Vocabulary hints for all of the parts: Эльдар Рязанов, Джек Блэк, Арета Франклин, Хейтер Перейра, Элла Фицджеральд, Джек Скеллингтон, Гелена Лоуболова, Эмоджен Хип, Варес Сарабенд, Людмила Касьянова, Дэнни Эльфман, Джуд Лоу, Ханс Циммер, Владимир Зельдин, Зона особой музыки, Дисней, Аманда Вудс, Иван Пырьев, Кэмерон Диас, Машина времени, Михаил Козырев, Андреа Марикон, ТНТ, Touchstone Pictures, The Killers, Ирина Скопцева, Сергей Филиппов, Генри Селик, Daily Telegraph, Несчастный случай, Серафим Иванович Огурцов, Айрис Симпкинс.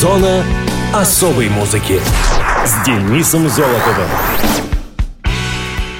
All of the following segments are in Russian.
Зона особой музыки с Денисом Золотовым.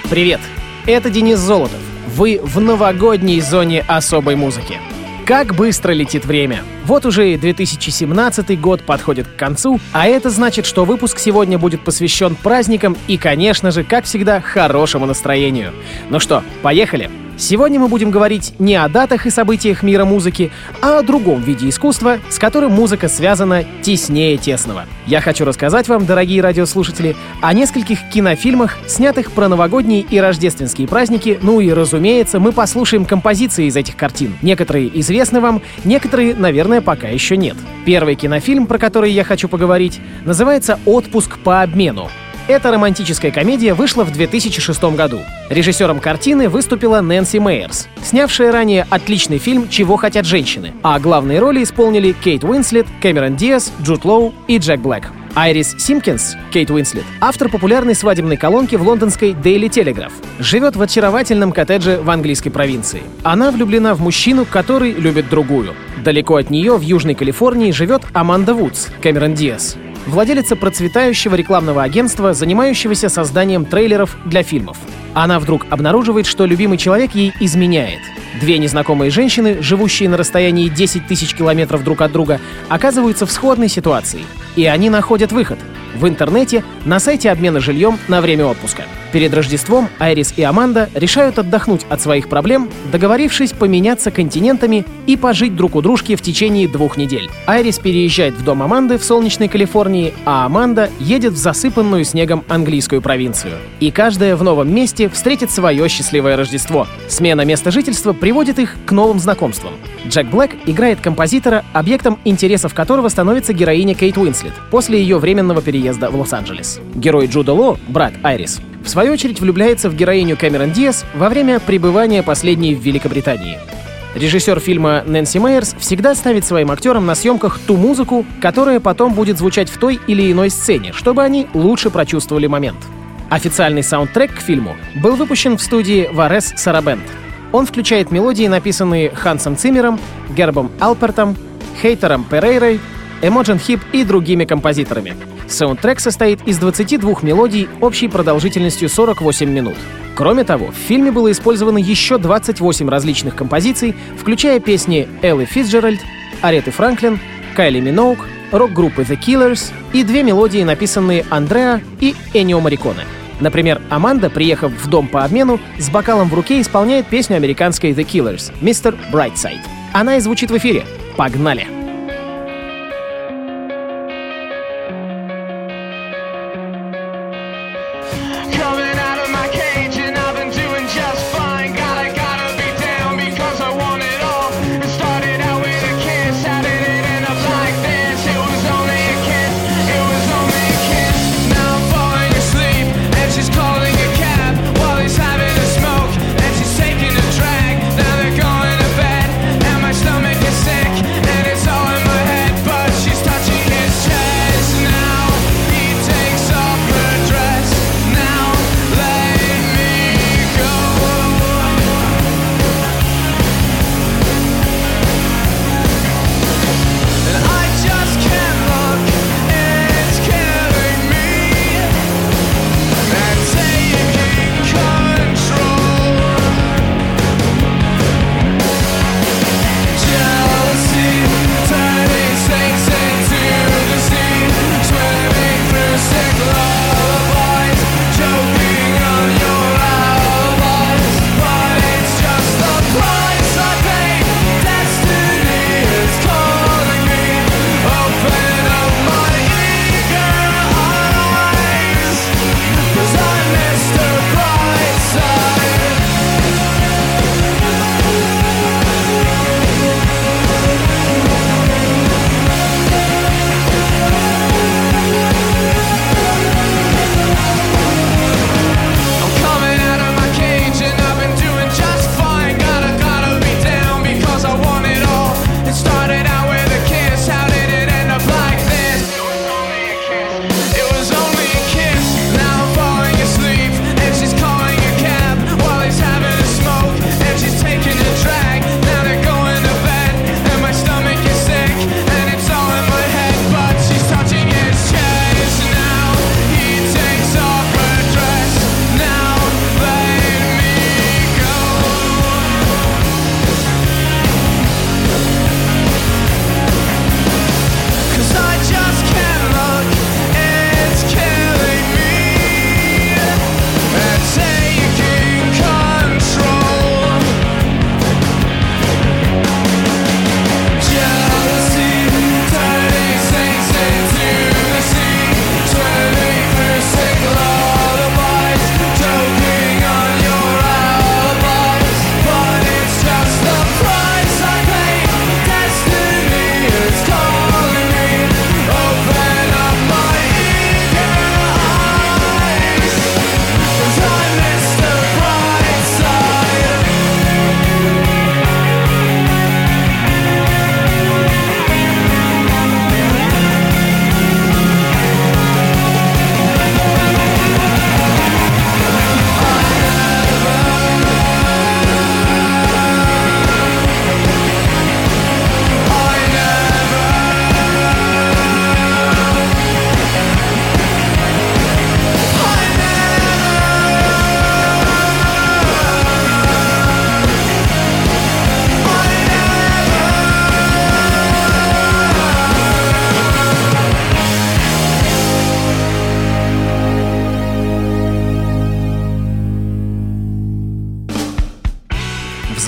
Привет, это Денис Золотов. Вы в новогодней зоне особой музыки. Как быстро летит время. Вот уже 2017 год подходит к концу, а это значит, что выпуск сегодня будет посвящен праздникам и, конечно же, как всегда, хорошему настроению. Ну что, поехали! Сегодня мы будем говорить не о датах и событиях мира музыки, а о другом виде искусства, с которым музыка связана теснее тесного. Я хочу рассказать вам, дорогие радиослушатели, о нескольких кинофильмах, снятых про новогодние и рождественские праздники, ну и, разумеется, мы послушаем композиции из этих картин. Некоторые известны вам, некоторые, наверное, пока еще нет. Первый кинофильм, про который я хочу поговорить, называется «Отпуск по обмену». Эта романтическая комедия вышла в 2006 году. Режиссером картины выступила Нэнси Мейерс, снявшая ранее отличный фильм «Чего хотят женщины», а главные роли исполнили Кейт Уинслет, Кэмерон Диас, Джуд Лоу и Джек Блэк. Айрис Симпкинс, Кейт Уинслет, автор популярной свадебной колонки в лондонской Daily Telegraph, живет в очаровательном коттедже в английской провинции. Она влюблена в мужчину, который любит другую. Далеко от нее, в Южной Калифорнии, живет Аманда Вудс, Кэмерон Диас, владелица процветающего рекламного агентства, занимающегося созданием трейлеров для фильмов. Она вдруг обнаруживает, что любимый человек ей изменяет. Две незнакомые женщины, живущие на расстоянии 10 тысяч километров друг от друга, оказываются в сходной ситуации. И они находят выход в интернете на сайте обмена жильем на время отпуска. Перед Рождеством Айрис и Аманда решают отдохнуть от своих проблем, договорившись поменяться континентами и пожить друг у дружки в течение 2 недель. Айрис переезжает в дом Аманды в солнечной Калифорнии, а Аманда едет в засыпанную снегом английскую провинцию. И каждая в новом месте встретит свое счастливое Рождество. Смена места жительства приводит их к новым знакомствам. Джек Блэк играет композитора, объектом интересов которого становится героиня Кейт Уинслет после ее временного переезда в Лос-Анджелес. Герой Джуда Лоу, брат Айрис, в свою очередь влюбляется в героиню Кэмерон Диас во время пребывания последней в Великобритании. Режиссер фильма Нэнси Мейерс всегда ставит своим актерам на съемках ту музыку, которая потом будет звучать в той или иной сцене, чтобы они лучше прочувствовали момент. Официальный саундтрек к фильму был выпущен в студии Варес Сарабенд. Он включает мелодии, написанные Хансом Циммером, Гербом Алпертом, Хейтером Перейрой, Эмоджен Хип и другими композиторами. Саундтрек состоит из 22 мелодий общей продолжительностью 48 минут. Кроме того, в фильме было использовано еще 28 различных композиций, включая песни Эллы Фицджеральд, Ареты Франклин, Кайли Миног, рок-группы The Killers и 2 мелодии, написанные Андреа и Эннио Мариконе. Например, Аманда, приехав в дом по обмену, с бокалом в руке исполняет песню американской The Killers «Mr. Brightside». Она и звучит в эфире. Погнали! It's all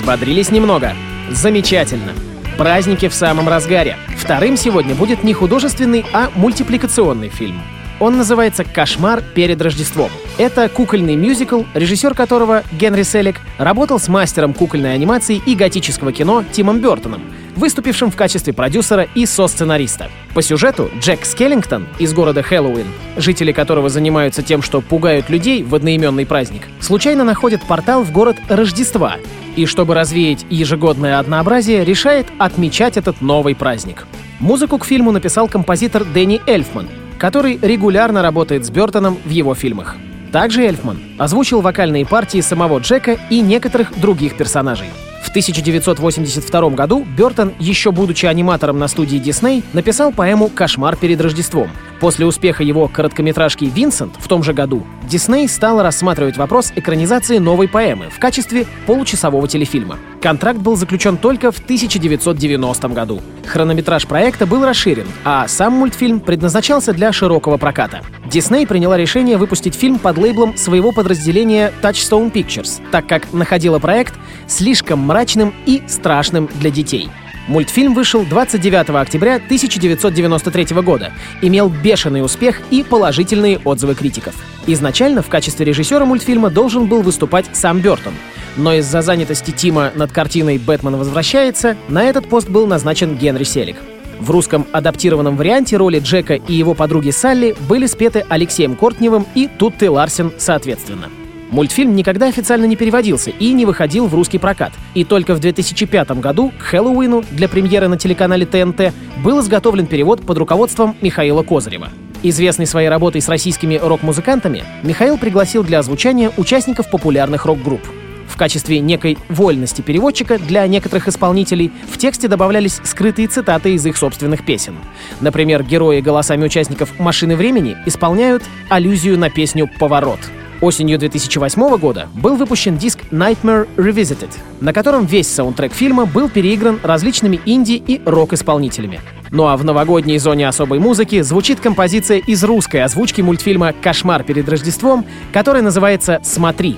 Взбодрились немного? Замечательно! Праздники в самом разгаре. Вторым сегодня будет не художественный, а мультипликационный фильм. Он называется «Кошмар перед Рождеством». Это кукольный мюзикл, режиссер которого, Генри Селик, работал с мастером кукольной анимации и готического кино Тимом Бёртоном, выступившим в качестве продюсера и со-сценариста. По сюжету Джек Скеллингтон из города Хэллоуин, жители которого занимаются тем, что пугают людей в одноименный праздник, случайно находит портал в город Рождества и, чтобы развеять ежегодное однообразие, решает отмечать этот новый праздник. Музыку к фильму написал композитор Дэнни Эльфман, который регулярно работает с Бёртоном в его фильмах. Также Эльфман озвучил вокальные партии самого Джека и некоторых других персонажей. В 1982 году Бёртон, еще будучи аниматором на студии Дисней, написал поэму «Кошмар перед Рождеством». После успеха его короткометражки «Винсент» в том же году Дисней стал рассматривать вопрос экранизации новой поэмы в качестве получасового телефильма. Контракт был заключен только в 1990 году. Хронометраж проекта был расширен, а сам мультфильм предназначался для широкого проката. Дисней приняла решение выпустить фильм под лейблом своего подразделения Touchstone Pictures, так как находила проект слишком мрачным и страшным для детей. Мультфильм вышел 29 октября 1993 года, имел бешеный успех и положительные отзывы критиков. Изначально в качестве режиссера мультфильма должен был выступать сам Бёртон, но из-за занятости Тима над картиной «Бэтмен возвращается» на этот пост был назначен Генри Селик. В русском адаптированном варианте роли Джека и его подруги Салли были спеты Алексеем Кортневым и Тутти Ларсен соответственно. Мультфильм никогда официально не переводился и не выходил в русский прокат. И только в 2005 году, к Хэллоуину, для премьеры на телеканале ТНТ, был изготовлен перевод под руководством Михаила Козырева. Известный своей работой с российскими рок-музыкантами, Михаил пригласил для озвучания участников популярных рок-групп. В качестве некой вольности переводчика для некоторых исполнителей в тексте добавлялись скрытые цитаты из их собственных песен. Например, герои голосами участников «Машины времени» исполняют аллюзию на песню «Поворот». Осенью 2008 года был выпущен диск Nightmare Revisited, на котором весь саундтрек фильма был переигран различными инди- и рок-исполнителями. Ну а в новогодней зоне особой музыки звучит композиция из русской озвучки мультфильма «Кошмар перед Рождеством», которая называется «Смотри».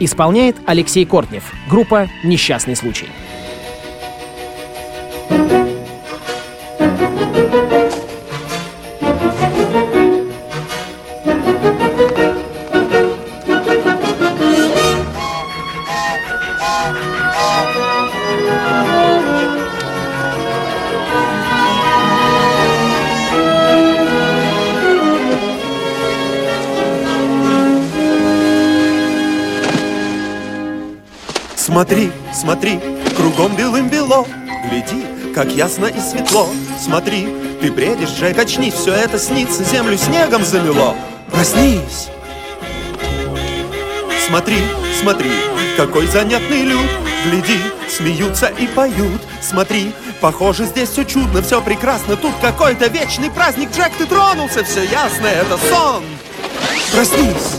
Исполняет Алексей Кортнев, группа «Несчастный случай». Смотри, смотри, кругом белым бело, гляди, как ясно и светло. Смотри, ты бредишь, Джек, очнись, все это снится, землю снегом замело. Проснись! Смотри, смотри, какой занятный люд, гляди, смеются и поют. Смотри, похоже, здесь все чудно, все прекрасно, тут какой-то вечный праздник, Джек, ты тронулся, все ясно, это сон. Проснись!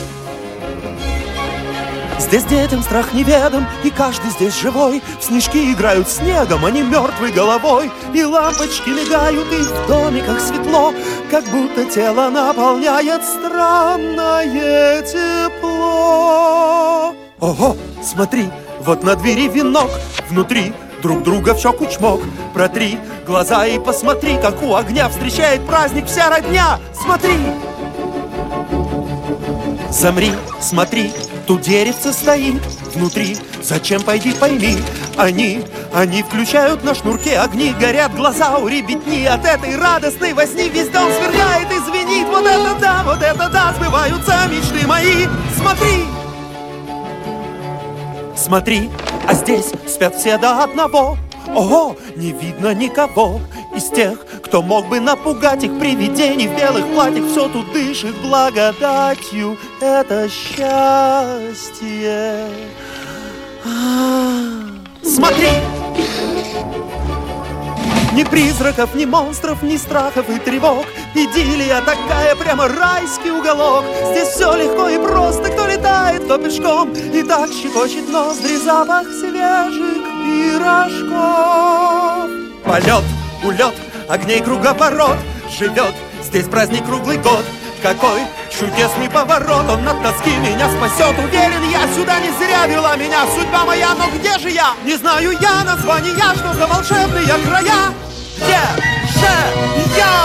Здесь детям страх неведом, и каждый здесь живой. В снежки играют снегом, они мертвой головой. И лампочки мигают, и в домиках светло, как будто тело наполняет странное тепло. Ого, смотри, вот на двери венок, внутри друг друга в щеку чмок. Протри глаза и посмотри, как у огня встречает праздник вся родня. Смотри! Замри, смотри, тут деревце стоит внутри. Зачем, пойди пойми. Они включают на шнурке огни. Горят глаза у ребятни от этой радостной возни. Весь дом сверляет и звенит. Вот это да, сбываются мечты мои. Смотри! Смотри, а здесь спят все до одного. Ого, не видно никого из тех, кто мог бы напугать их привидений в белых платьях. Все тут дышит благодатью, это счастье. Смотри! Ни призраков, ни монстров, ни страхов и тревог. Идиллия такая, прямо райский уголок. Здесь все легко и просто, кто летает, кто пешком. И так щекочет ноздри запах свежих пирожков. Полет, улет, огней кругопорот. Живет здесь праздник круглый год. какой чудесный поворот, он от тоски меня спасет. Уверен, я сюда не зря вела меня судьба моя, но где же я? Не знаю я названия, что за волшебные края? Где же я?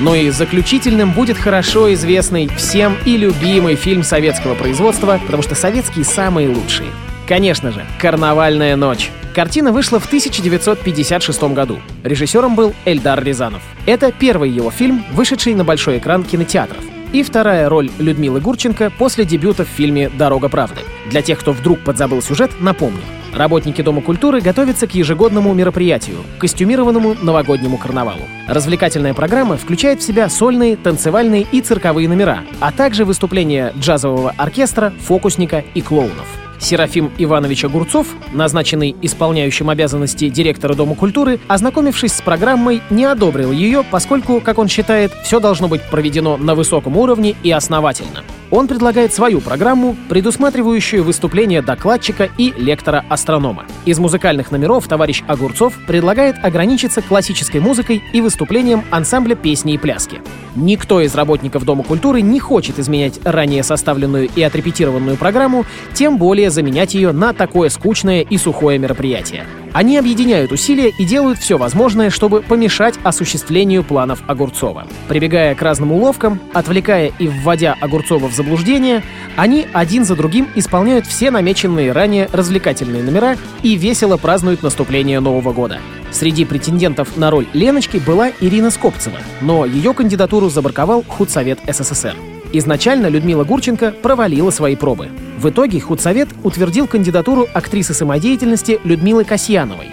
Ну и заключительным будет хорошо известный всем и любимый фильм советского производства, потому что советские самые лучшие. Конечно же, «Карнавальная ночь». Картина вышла в 1956 году. Режиссером был Эльдар Рязанов. Это первый его фильм, вышедший на большой экран кинотеатров. И вторая роль Людмилы Гурченко после дебюта в фильме «Дорога правды». Для тех, кто вдруг подзабыл сюжет, напомню. Работники Дома культуры готовятся к ежегодному мероприятию — костюмированному новогоднему карнавалу. Развлекательная программа включает в себя сольные, танцевальные и цирковые номера, а также выступления джазового оркестра, фокусника и клоунов. Серафим Иванович Огурцов, назначенный исполняющим обязанности директора Дома культуры, ознакомившись с программой, не одобрил ее, поскольку, как он считает, все должно быть проведено на высоком уровне и основательно. Он предлагает свою программу, предусматривающую выступления докладчика и лектора-астронома. Из музыкальных номеров товарищ Огурцов предлагает ограничиться классической музыкой и выступлением ансамбля песни и пляски. Никто из работников Дома культуры не хочет изменять ранее составленную и отрепетированную программу, тем более заменять ее на такое скучное и сухое мероприятие. Они объединяют усилия и делают все возможное, чтобы помешать осуществлению планов Огурцова. Прибегая к разным уловкам, отвлекая и вводя Огурцова в заблуждение, они один за другим исполняют все намеченные ранее развлекательные номера и весело празднуют наступление Нового года. Среди претендентов на роль Леночки была Ирина Скопцева, но ее кандидатуру забраковал Худсовет СССР. Изначально Людмила Гурченко провалила свои пробы. В итоге Худсовет утвердил кандидатуру актрисы самодеятельности Людмилы Касьяновой.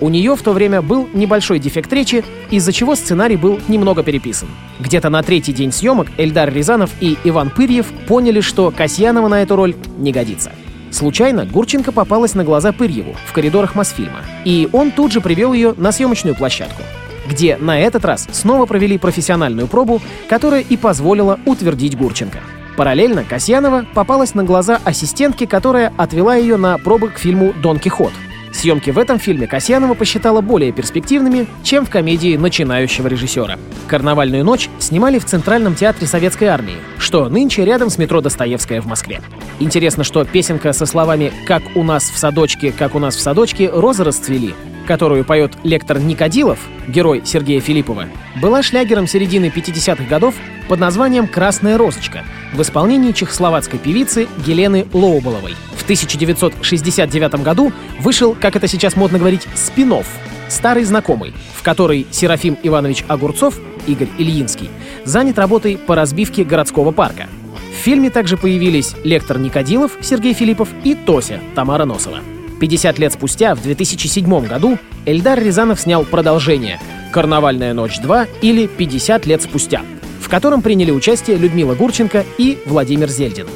У нее в то время был небольшой дефект речи, из-за чего сценарий был немного переписан. Где-то на третий день съемок Эльдар Рязанов и Иван Пырьев поняли, что Касьянова на эту роль не годится. Случайно Гурченко попалась на глаза Пырьеву в коридорах Мосфильма, и он тут же привел ее на съемочную площадку, где на этот раз снова провели профессиональную пробу, которая и позволила утвердить Гурченко. Параллельно Касьянова попалась на глаза ассистентке, которая отвела ее на пробы к фильму «Дон Кихот». Съемки в этом фильме Касьянова посчитала более перспективными, чем в комедии начинающего режиссера. «Карнавальную ночь» снимали в Центральном театре Советской Армии, что нынче рядом с метро Достоевская в Москве. Интересно, что песенка со словами «Как у нас в садочке, как у нас в садочке, розы расцвели», которую поет лектор Никодилов, герой Сергея Филиппова, была шлягером середины 50-х годов под названием «Красная розочка» в исполнении чехословацкой певицы Гелены Лоуболовой. В 1969 году вышел, как это сейчас модно говорить, спин-офф «Старый знакомый», в который Серафим Иванович Огурцов, Игорь Ильинский, занят работой по разбивке городского парка. В фильме также появились лектор Никодилов, Сергей Филиппов и Тося, Тамара Носова. 50 лет спустя, в 2007 году, Эльдар Рязанов снял продолжение «Карнавальная ночь 2» или «50 лет спустя», в котором приняли участие Людмила Гурченко и Владимир Зельдин.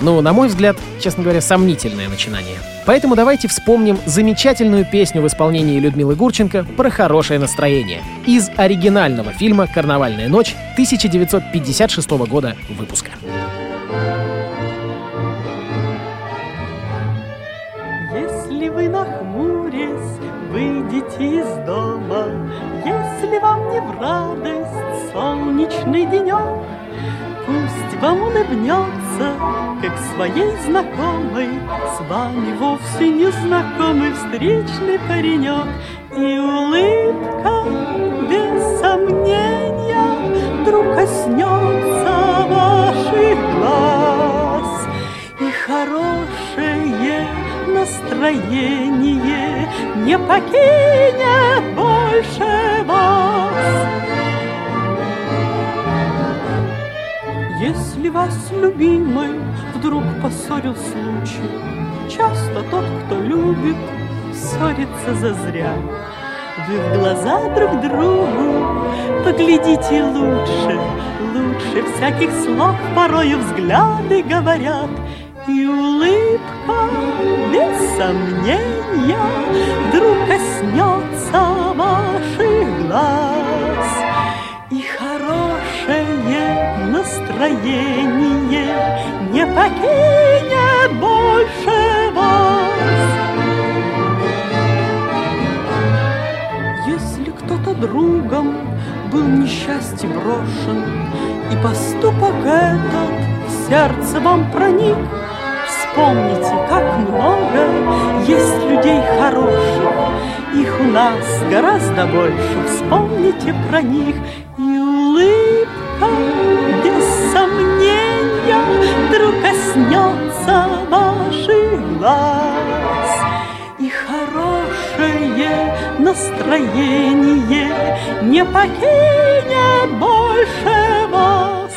Ну, на мой взгляд, честно говоря, сомнительное начинание. Поэтому давайте вспомним замечательную песню в исполнении Людмилы Гурченко про хорошее настроение из оригинального фильма «Карнавальная ночь» 1956 года выпуска. Выйдите из дома, если вам не в радость солнечный денек, пусть вам улыбнется, как своей знакомой, с вами вовсе не знакомый встречный паренек. И улыбка, без сомнения, вдруг коснется ваших глаз, и хорошее настроение не покинет больше вас. Если вас, любимый, вдруг поссорил случай, часто тот, кто любит, ссорится зазря. Вы в глаза друг другу поглядите лучше, лучше всяких слов порою взгляды говорят. И улыбка, без сомнения, вдруг коснется ваших глаз. И хорошее настроение не покинет больше вас. Если кто-то другом был несчастье брошен, и поступок этот в сердце вам проник. Вспомните, как много есть людей хороших, их у нас гораздо больше, вспомните про них. И улыбка, без сомнения, вдруг коснется ваших глаз, и хорошее настроение не покинет больше вас.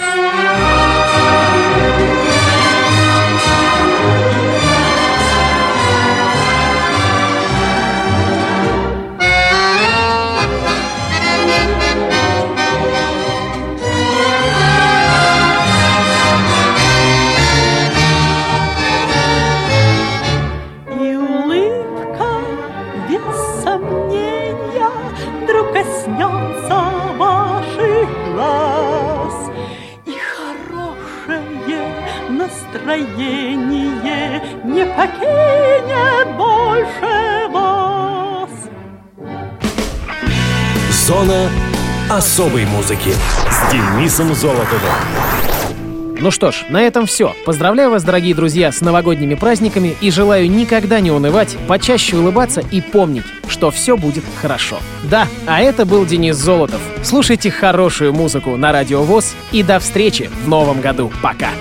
Настроение не покинет больше вас. Зона особой музыки с Денисом Золотовым. Ну что ж, на этом все. Поздравляю вас, дорогие друзья, с новогодними праздниками и желаю никогда не унывать, почаще улыбаться и помнить, что все будет хорошо. Да, а это был Денис Золотов. Слушайте хорошую музыку на Радио ВОС и до встречи в новом году. Пока!